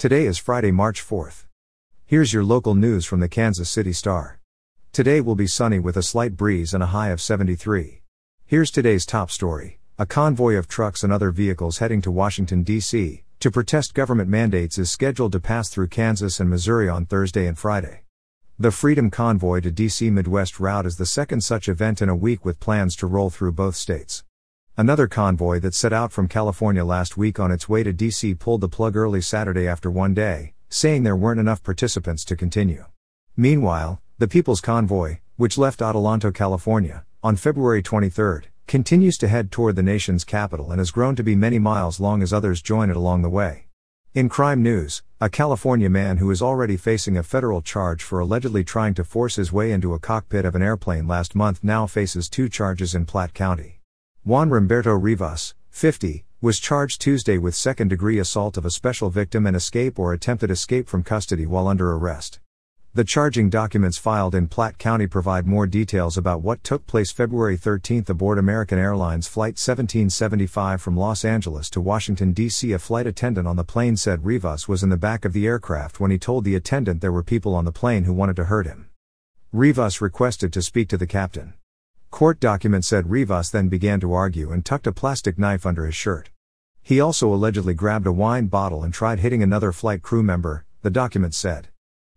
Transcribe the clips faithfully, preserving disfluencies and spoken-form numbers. Today is Friday, March fourth. Here's your local news from the Kansas City Star. Today will be sunny with a slight breeze and a high of seventy-three. Here's today's top story. A convoy of trucks and other vehicles heading to Washington, D C, to protest government mandates is scheduled to pass through Kansas and Missouri on Thursday and Friday. The Freedom Convoy to D C Midwest route is the second such event in a week, with plans to roll through both states. Another convoy that set out from California last week on its way to D C pulled the plug early Saturday after one day, saying there weren't enough participants to continue. Meanwhile, the People's Convoy, which left Adelanto, California, on February twenty-third, continues to head toward the nation's capital and has grown to be many miles long as others join it along the way. In crime news, a California man who is already facing a federal charge for allegedly trying to force his way into a cockpit of an airplane last month now faces two charges in Platte County. Juan Rumberto Rivas, fifty, was charged Tuesday with second-degree assault of a special victim and escape or attempted escape from custody while under arrest. The charging documents filed in Platte County provide more details about what took place February thirteenth aboard American Airlines Flight seventeen seventy-five from Los Angeles to Washington, D C A flight attendant on the plane said Rivas was in the back of the aircraft when he told the attendant there were people on the plane who wanted to hurt him. Rivas requested to speak to the captain. Court documents said Rivas then began to argue and tucked a plastic knife under his shirt. He also allegedly grabbed a wine bottle and tried hitting another flight crew member, the documents said.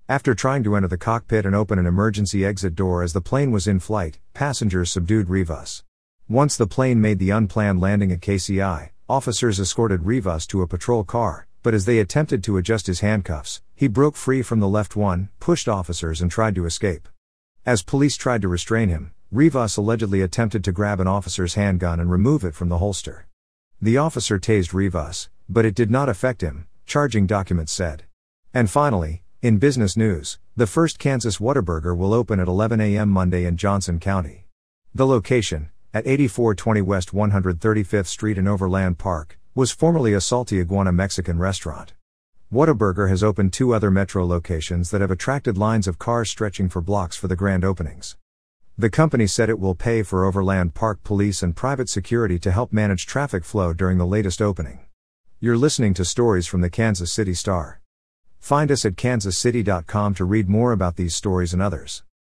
After trying to enter the cockpit and open an emergency exit door as the plane was in flight, passengers subdued Rivas. Once the plane made the unplanned landing at K C I, officers escorted Rivas to a patrol car, but as they attempted to adjust his handcuffs, he broke free from the left one, pushed officers and tried to escape. As police tried to restrain him, Rivas allegedly attempted to grab an officer's handgun and remove it from the holster. The officer tased Rivas, but it did not affect him, charging documents said. And finally, in business news, the first Kansas Whataburger will open at eleven a.m. Monday in Johnson County. The location, at eighty-four twenty West one hundred thirty-fifth Street in Overland Park, was formerly a Salty Iguana Mexican restaurant. Whataburger has opened two other metro locations that have attracted lines of cars stretching for blocks for the grand openings. The company said it will pay for Overland Park police and private security to help manage traffic flow during the latest opening. You're listening to stories from the Kansas City Star. Find us at kansas city dot com to read more about these stories and others.